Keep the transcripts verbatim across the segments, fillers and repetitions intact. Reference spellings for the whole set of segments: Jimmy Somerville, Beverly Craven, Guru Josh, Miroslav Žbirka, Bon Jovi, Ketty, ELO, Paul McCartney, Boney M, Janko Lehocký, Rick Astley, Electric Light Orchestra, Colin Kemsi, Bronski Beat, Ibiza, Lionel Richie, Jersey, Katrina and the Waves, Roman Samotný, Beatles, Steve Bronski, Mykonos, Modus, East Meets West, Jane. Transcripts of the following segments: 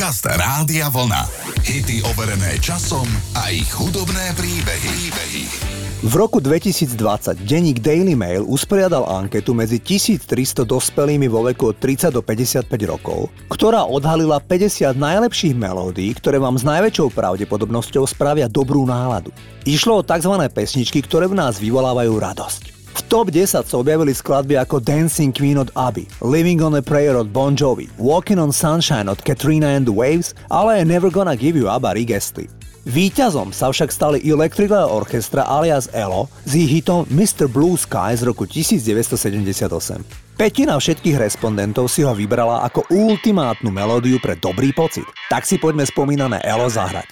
Podcast Rádia Vlna. Hity overené časom a ich hudobné príbehy. V roku dvetisícdvadsať denník Daily Mail usporiadal anketu medzi tisíctristo dospelými vo veku od tridsať do päťdesiatpäť rokov, ktorá odhalila päťdesiat najlepších melódií, ktoré vám s najväčšou pravdepodobnosťou spravia dobrú náladu. Išlo o tzv. Pesničky, ktoré v nás vyvolávajú radosť. V top desať sa objavili skladby ako Dancing Queen od ABBY, Living on a Prayer od Bon Jovi, Walking on Sunshine od Katrina and the Waves, ale Never Gonna Give You Up a Rick Astley. Výťazom sa však stali Electric Light Orchestra alias ELO s ich hitom mister Blue Sky z roku devätnásťsedemdesiatosem. Petina všetkých respondentov si ho vybrala ako ultimátnu melódiu pre dobrý pocit. Tak si poďme spomínané ELO zahrať.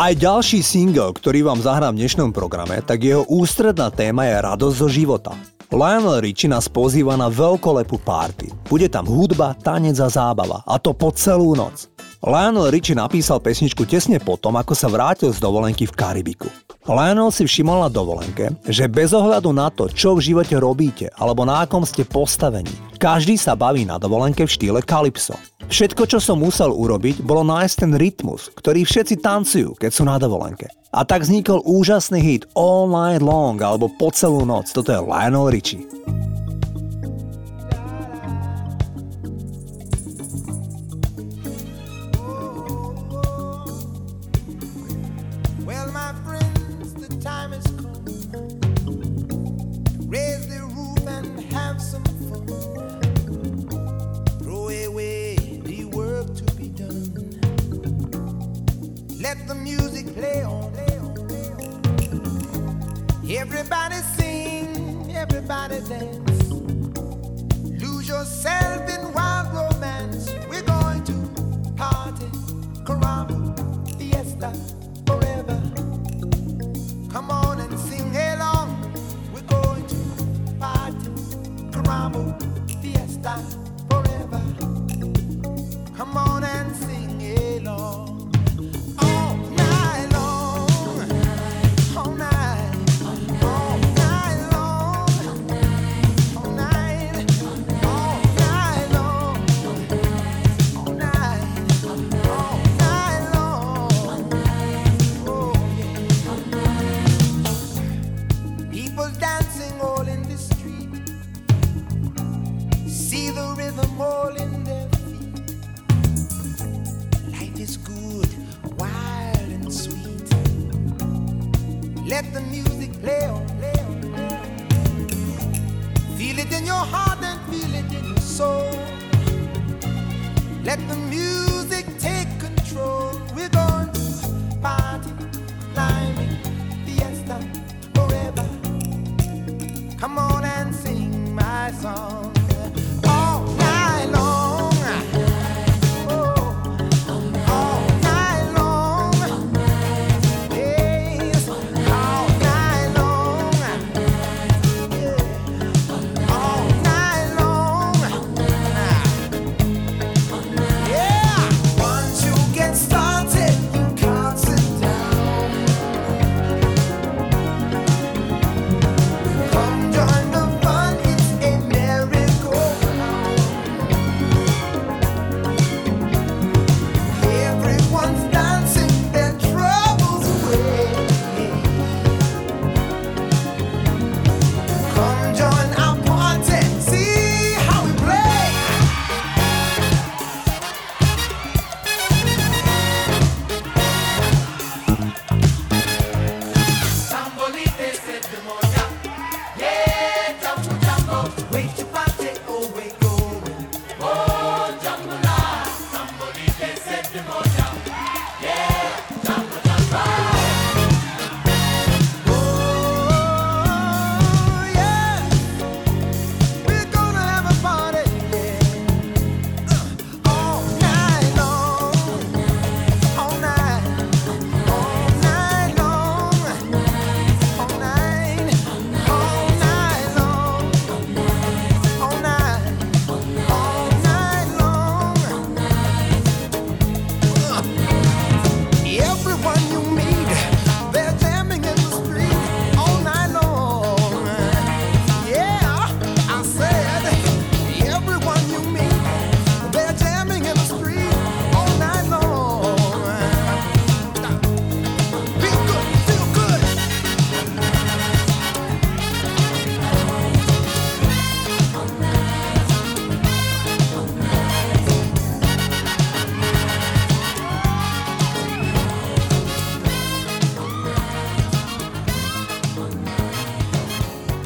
Aj ďalší single, ktorý vám zahrám v dnešnom programe, tak jeho ústredná téma je radosť zo života. Lionel Richie nás pozýva na veľkolepú party. Bude tam hudba, tanec a zábava, a to po celú noc. Lionel Richie napísal pesničku tesne potom, ako sa vrátil z dovolenky v Karibiku. Lionel si všimol na dovolenke, že bez ohľadu na to, čo v živote robíte alebo na akom ste postavení, každý sa baví na dovolenke v štýle kalypso. Všetko, čo som musel urobiť, bolo nájsť ten rytmus, ktorý všetci tancujú, keď sú na dovolenke. A tak vznikol úžasný hit All Night Long alebo Po celú noc. Toto je Lionel Richie. Everybody sing, everybody dance. Lose yourself in wild romance. We're going to party, caramba, fiesta, forever. Come on and sing along. We're going to party, caramba, fiesta, forever. Come on and sing along. Let the music play on, play on, play on. Feel it in your heart and feel it in your soul. Let the music take control. We're going to party, climbing, fiesta, forever. Come on and sing my song.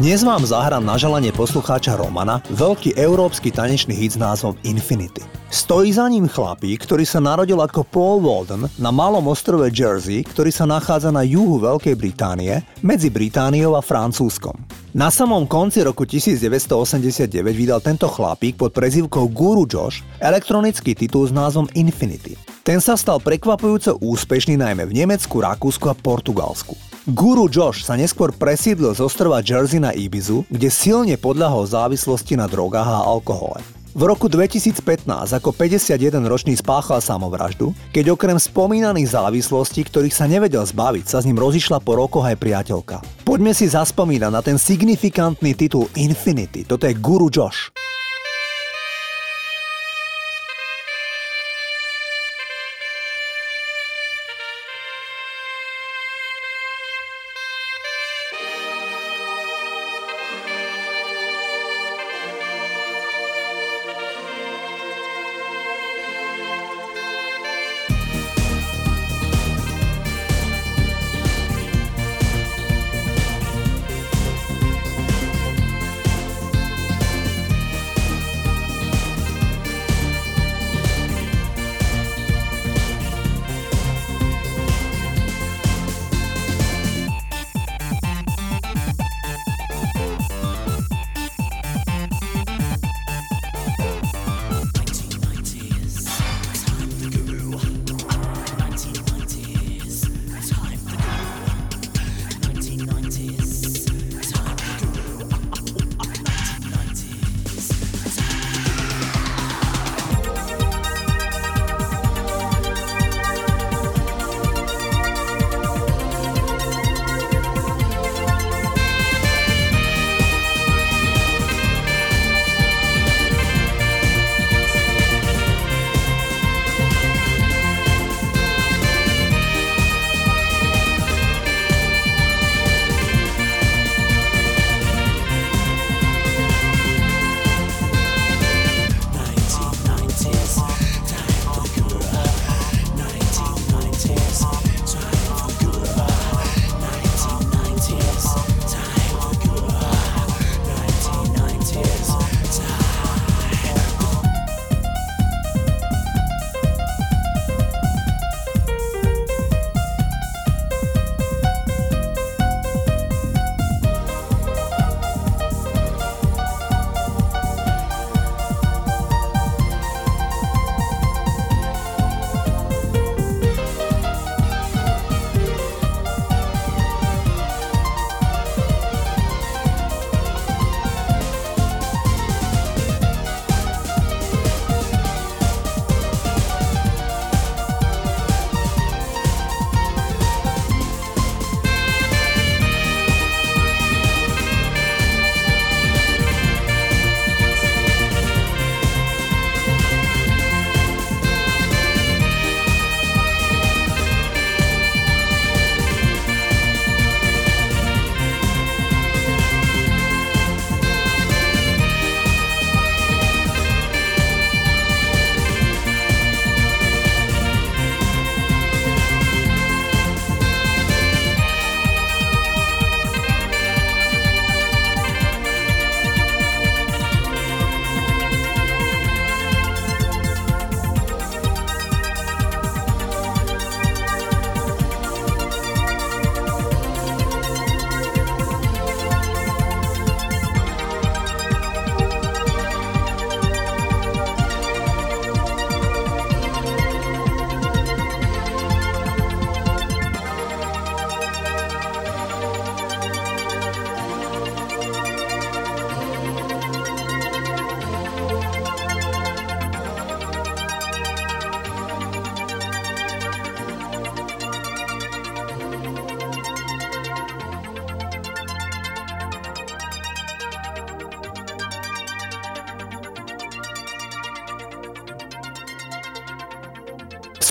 Dnes vám zahrám na želanie poslucháča Romana veľký európsky tanečný hit s názvom Infinity. Stojí za ním chlapík, ktorý sa narodil ako Paul Walden na malom ostrove Jersey, ktorý sa nachádza na juhu Veľkej Británie, medzi Britániou a Francúzskom. Na samom konci roku devätnásťstoosemdesiatdeväť vydal tento chlapík pod prezývkou Guru Josh elektronický titul s názvom Infinity. Ten sa stal prekvapujúco úspešný najmä v Nemecku, Rakúsku a Portugalsku. Guru Josh sa neskôr presídlil z ostrova Jersey na Ibizu, kde silne podľahol závislosti na drogách a alkohole. V roku dvetisícpätnásť ako päťdesiatjedenročný spáchal samovraždu, keď okrem spomínaných závislostí, ktorých sa nevedel zbaviť, sa s ním rozišla po rokoch aj priateľka. Poďme si zaspomínať na ten signifikantný titul Infinity, toto je Guru Josh.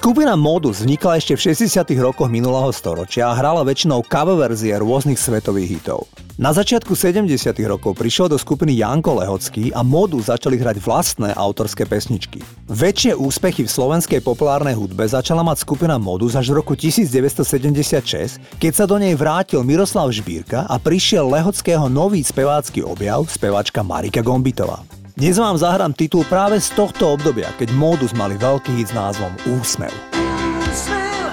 Skupina Modus vznikla ešte v šesťdesiatych rokoch minulého storočia a hrala väčšinou coververzie rôznych svetových hitov. Na začiatku sedemdesiatych rokov prišiel do skupiny Janko Lehocký a Modus začali hrať vlastné autorské pesničky. Väčšie úspechy v slovenskej populárnej hudbe začala mať skupina Modus až v roku devätnásťsedemdesiatšesť, keď sa do nej vrátil Miroslav Žbirka a prišiel Lehockého nový spevácky objav, speváčka Marika Gombitova. Dnes vám zahrám titul práve z tohto obdobia, keď Modus mali veľký hit s názvom Úsmev. Úsmev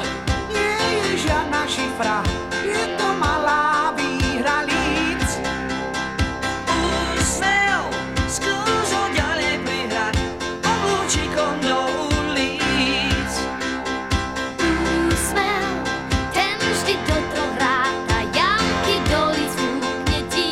nie je žiadna šifra, je to malá výhra líc. Úsmev skúso ďalej prihrať oblúčikom do ulic. Úsmev, ten vždy toto vráta, jamky do líc vúkne ti.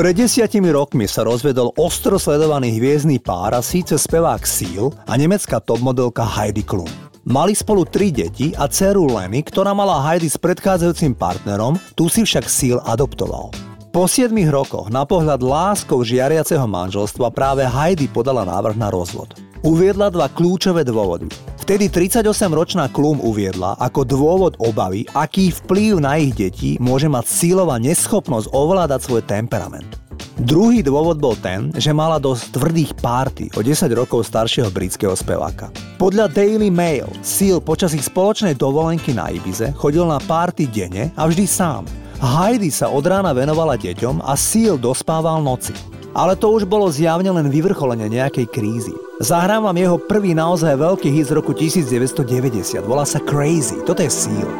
Pred desiatimi rokmi sa rozvedol ostro sledovaný hviezdny pár a síce spevák Seal a nemecká topmodelka Heidi Klum. Mali spolu tri deti a dceru Lenny, ktorá mala Heidi s predchádzajúcim partnerom, tu si však Seal adoptoval. Po siedmich rokoch na pohľad láskou žiariaceho manželstva práve Heidi podala návrh na rozvod. Uviedla dva kľúčové dôvody. Vtedy tridsaťosemročná Klum uviedla ako dôvod obavy, aký vplyv na ich deti môže mať Sealová neschopnosť ovládať svoj temperament. Druhý dôvod bol ten, že mala dosť tvrdých párty o desať rokov staršieho britského speváka. Podľa Daily Mail Seal počas ich spoločnej dovolenky na Ibize chodil na párty denne a vždy sám. Heidi sa od rána venovala deťom a Seal dospával noci. Ale to už bolo zjavne len vyvrcholenie nejakej krízy. Zahrám vám jeho prvý naozaj veľký hit z roku devätnásťdeväťdesiat. Volá sa Crazy. Toto je Seal.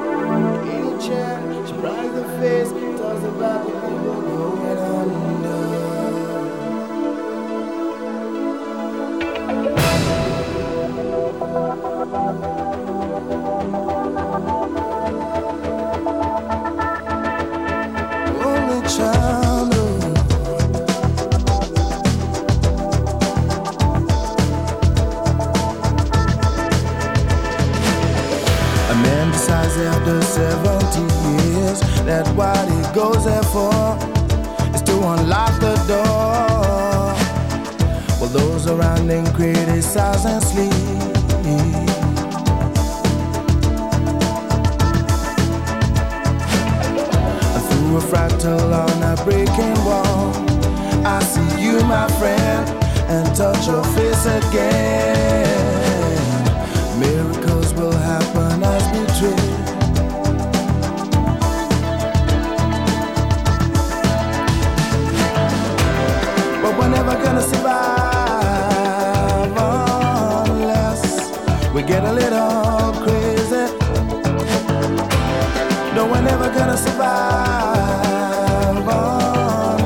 size after seventy years. That's what he goes there for, is to unlock the door. Well, those around him criticize and sleep. And through a fractal on a breaking wall, I see you, my friend, and touch your face again. Miracles will happen as we dream. But we're never gonna survive unless we get a little crazy. No, we're never gonna survive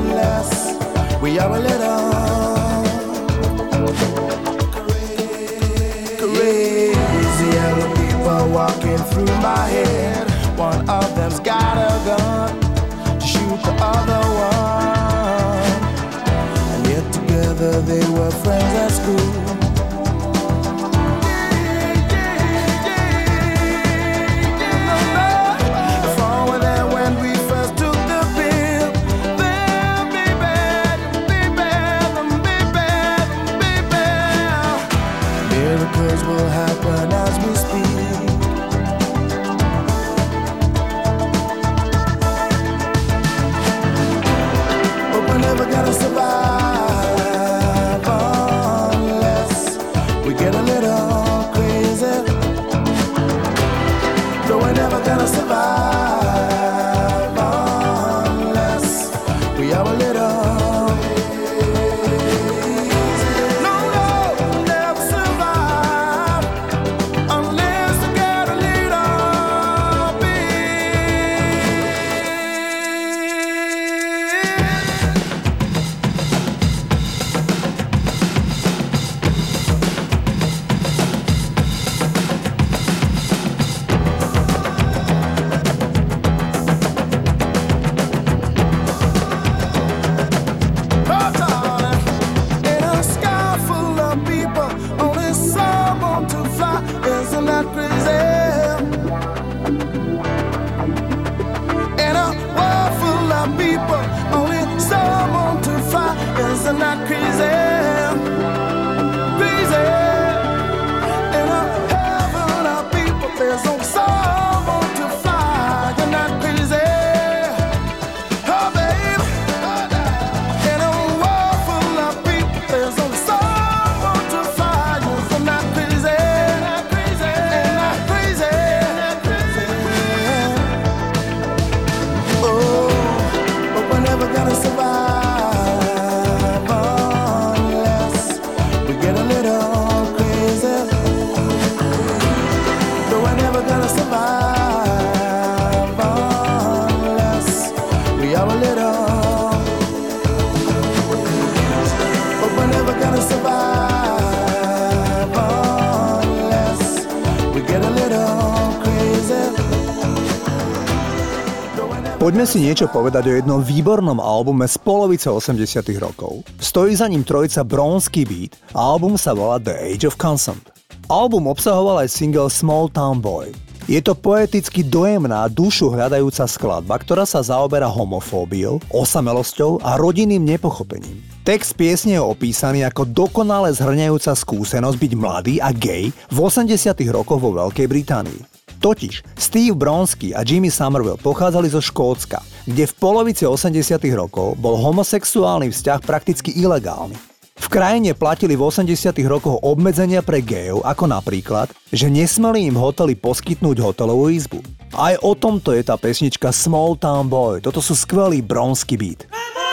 unless we are a little. Walking through my head, one of them's got a gun to shoot the other one, and yet together they were friends at school. Poďme si niečo povedať o jednom výbornom albume z polovice osemdesiatych rokov. Stojí za ním trojica Bronski Beat a album sa volá The Age of Consent. Album obsahoval aj single Small Town Boy. Je to poeticky dojemná, dušu hľadajúca skladba, ktorá sa zaoberá homofóbiou, osamelosťou a rodinným nepochopením. Text piesne je opísaný ako dokonale zhrňajúca skúsenosť byť mladý a gay v osemdesiatych rokoch vo Veľkej Británii. Totiž Steve Bronski a Jimmy Somerville pochádzali zo Škótska, kde v polovici osemdesiatych rokov bol homosexuálny vzťah prakticky ilegálny. V krajine platili v osemdesiatych rokoch obmedzenia pre gejov, ako napríklad, že nesmeli im hotely poskytnúť hotelovú izbu. Aj o tomto je tá pesnička Small Town Boy. Toto sú skvelý Bronski Beat. Platform.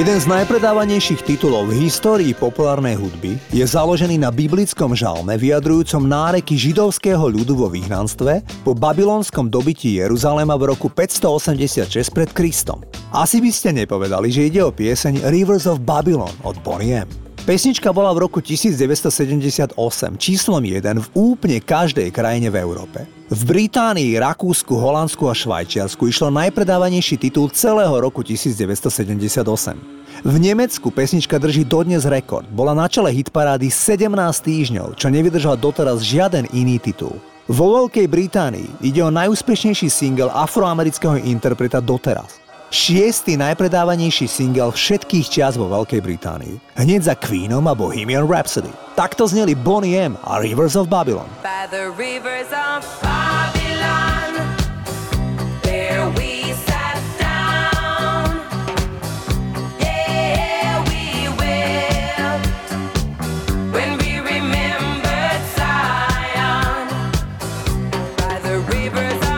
Jeden z najpredávanejších titulov v histórii populárnej hudby je založený na biblickom žalme vyjadrujúcom náreky židovského ľudu vo vyhnanstve po babylonskom dobytí Jeruzalema v roku päťstoosemdesiatšesť pred Kristom. Asi by ste nepovedali, že ide o pieseň Rivers of Babylon od Boney M. Pesnička bola v roku devätnásťsedemdesiatosem číslom jeden v úplne každej krajine v Európe. V Británii, Rakúsku, Holandsku a Švajčiarsku išlo najpredávanejší titul celého roku devätnásťsedemdesiatosem. V Nemecku pesnička drží dodnes rekord. Bola na čele hitparády sedemnásť týždňov, čo nevydržal doteraz žiaden iný titul. Vo Veľkej Británii ide o najúspešnejší single afroamerického interpreta doteraz. Šiestý najpredávanejší single všetkých čias vo Veľkej Británii. Hneď za Queenom a Bohemian Rhapsody. Takto zneli Boney M a Rivers of Babylon. By the rivers of Babylon, there we sat down. Yeah, we wept when we remembered Zion. By the rivers of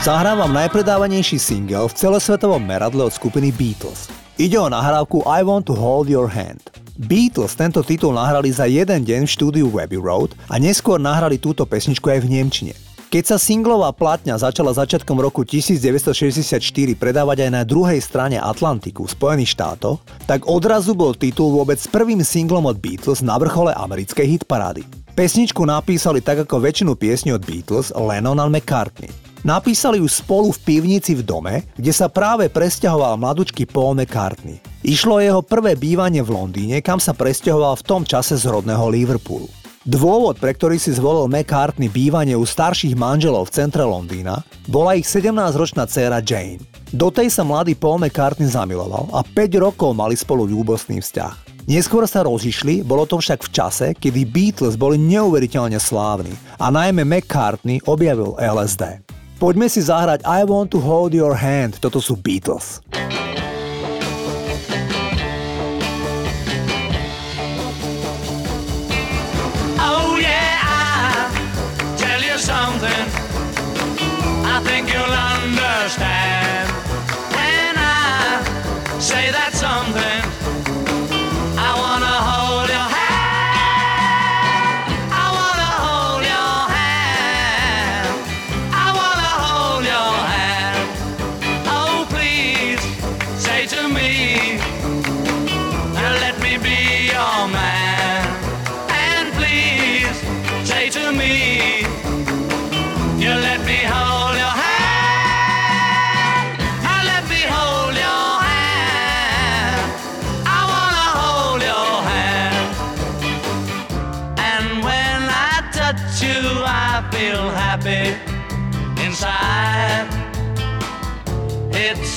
Zahrávam najpredávanejší single v celosvetovom meradle od skupiny Beatles. Ide o nahrávku I Want to Hold Your Hand. Beatles tento titul nahrali za jeden deň v štúdiu Abbey Road a neskôr nahrali túto pesničku aj v nemčine. Keď sa singlová platňa začala začiatkom roku devätnásťstošesťdesiatštyri predávať aj na druhej strane Atlantiku v Spojených štátoch, tak odrazu bol titul vôbec prvým singlom od Beatles na vrchole americkej hitparády. Pesničku napísali tak ako väčšinu piesní od Beatles Lennon a McCartney. Napísali ju spolu v pivnici v dome, kde sa práve presťahoval mladúčky Paul McCartney. Išlo o jeho prvé bývanie v Londýne, kam sa presťahoval v tom čase z rodného Liverpoolu. Dôvod, pre ktorý si zvolil McCartney bývanie u starších manželov v centre Londýna, bola ich sedemnásťročná dcéra Jane. Do tej sa mladý Paul McCartney zamiloval a päť rokov mali spolu ľúbostný vzťah. Neskôr sa rozišli, bolo to však v čase, kedy Beatles boli neuveriteľne slávni a najmä McCartney objavil el es dé. Poďme si zahrať I Want to Hold Your Hand, toto sú Beatles.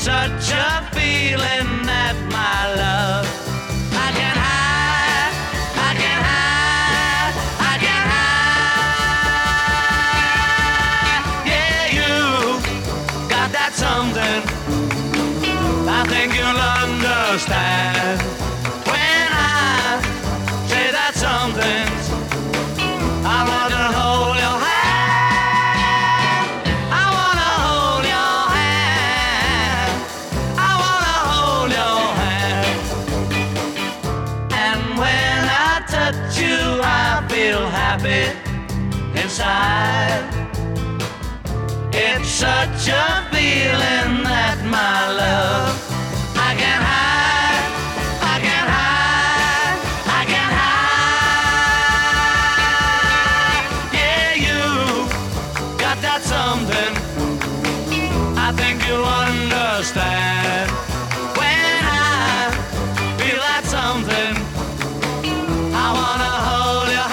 Such a feeling that my love I can't hide, I can't hide, I can't hide. Yeah, you got that something I think you'll understand when I say that something. I want to hold your hand. Inside, it's such a feeling that my love I can't hide, I can't hide, I can't hide. Yeah, you got that something I think you'll understand when I feel that something. I wanna hold your hand.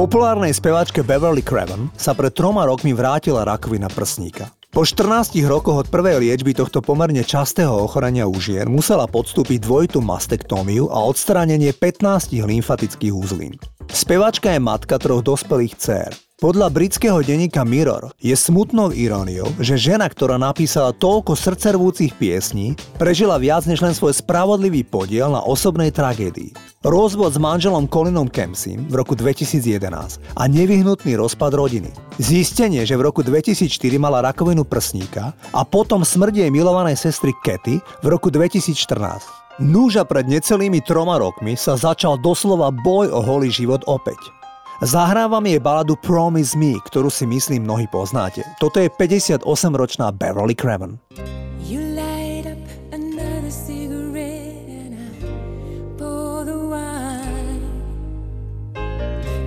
Populárnej speváčke Beverly Craven sa pred troma rokmi vrátila rakovina prsníka. Po štrnástich rokoch od prvej liečby tohto pomerne častého ochorenia u žien musela podstúpiť dvojitú mastektómiu a odstránenie pätnástich lymfatických uzlín. Speváčka je matka troch dospelých dcér. Podľa britského denníka Mirror je smutnou iróniou, že žena, ktorá napísala toľko srdcervúcich piesní, prežila viac než len svoj spravodlivý podiel na osobnej tragédii. Rozvod s manželom Colinom Kemsim v roku dvetisícjedenásť a nevyhnutný rozpad rodiny. Zistenie, že v roku dvetisícštyri mala rakovinu prsníka a potom smrť jej milovanej sestry Ketty v roku dvetisícštrnásť. Núža pred necelými troma rokmi sa začal doslova boj o holý život opäť. Zahrávam jej baladu Promise Me, ktorú si myslím mnohí poznáte. Toto je päťdesiatosemročná Beverly Craven. You light up another cigarette and I pour the wine.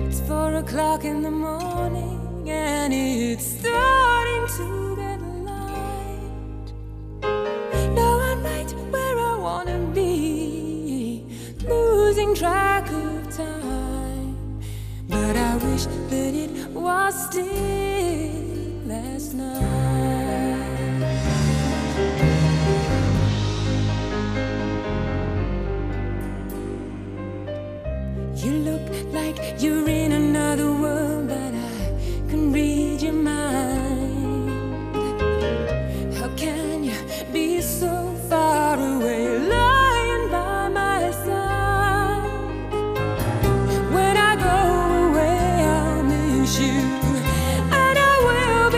It's four o'clock in the morning and it's starting to get light. Now I'm right where I wanna be, losing track of time. But I wish that it was still last night. You look like you're in another world, but I can read your mind. How can you be so far away, lying by my side? When I go, you and I will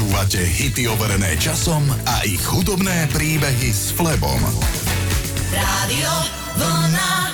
Počúvate hity overené časom a ich hudobné príbehy s Flebom. Rádio Vlna.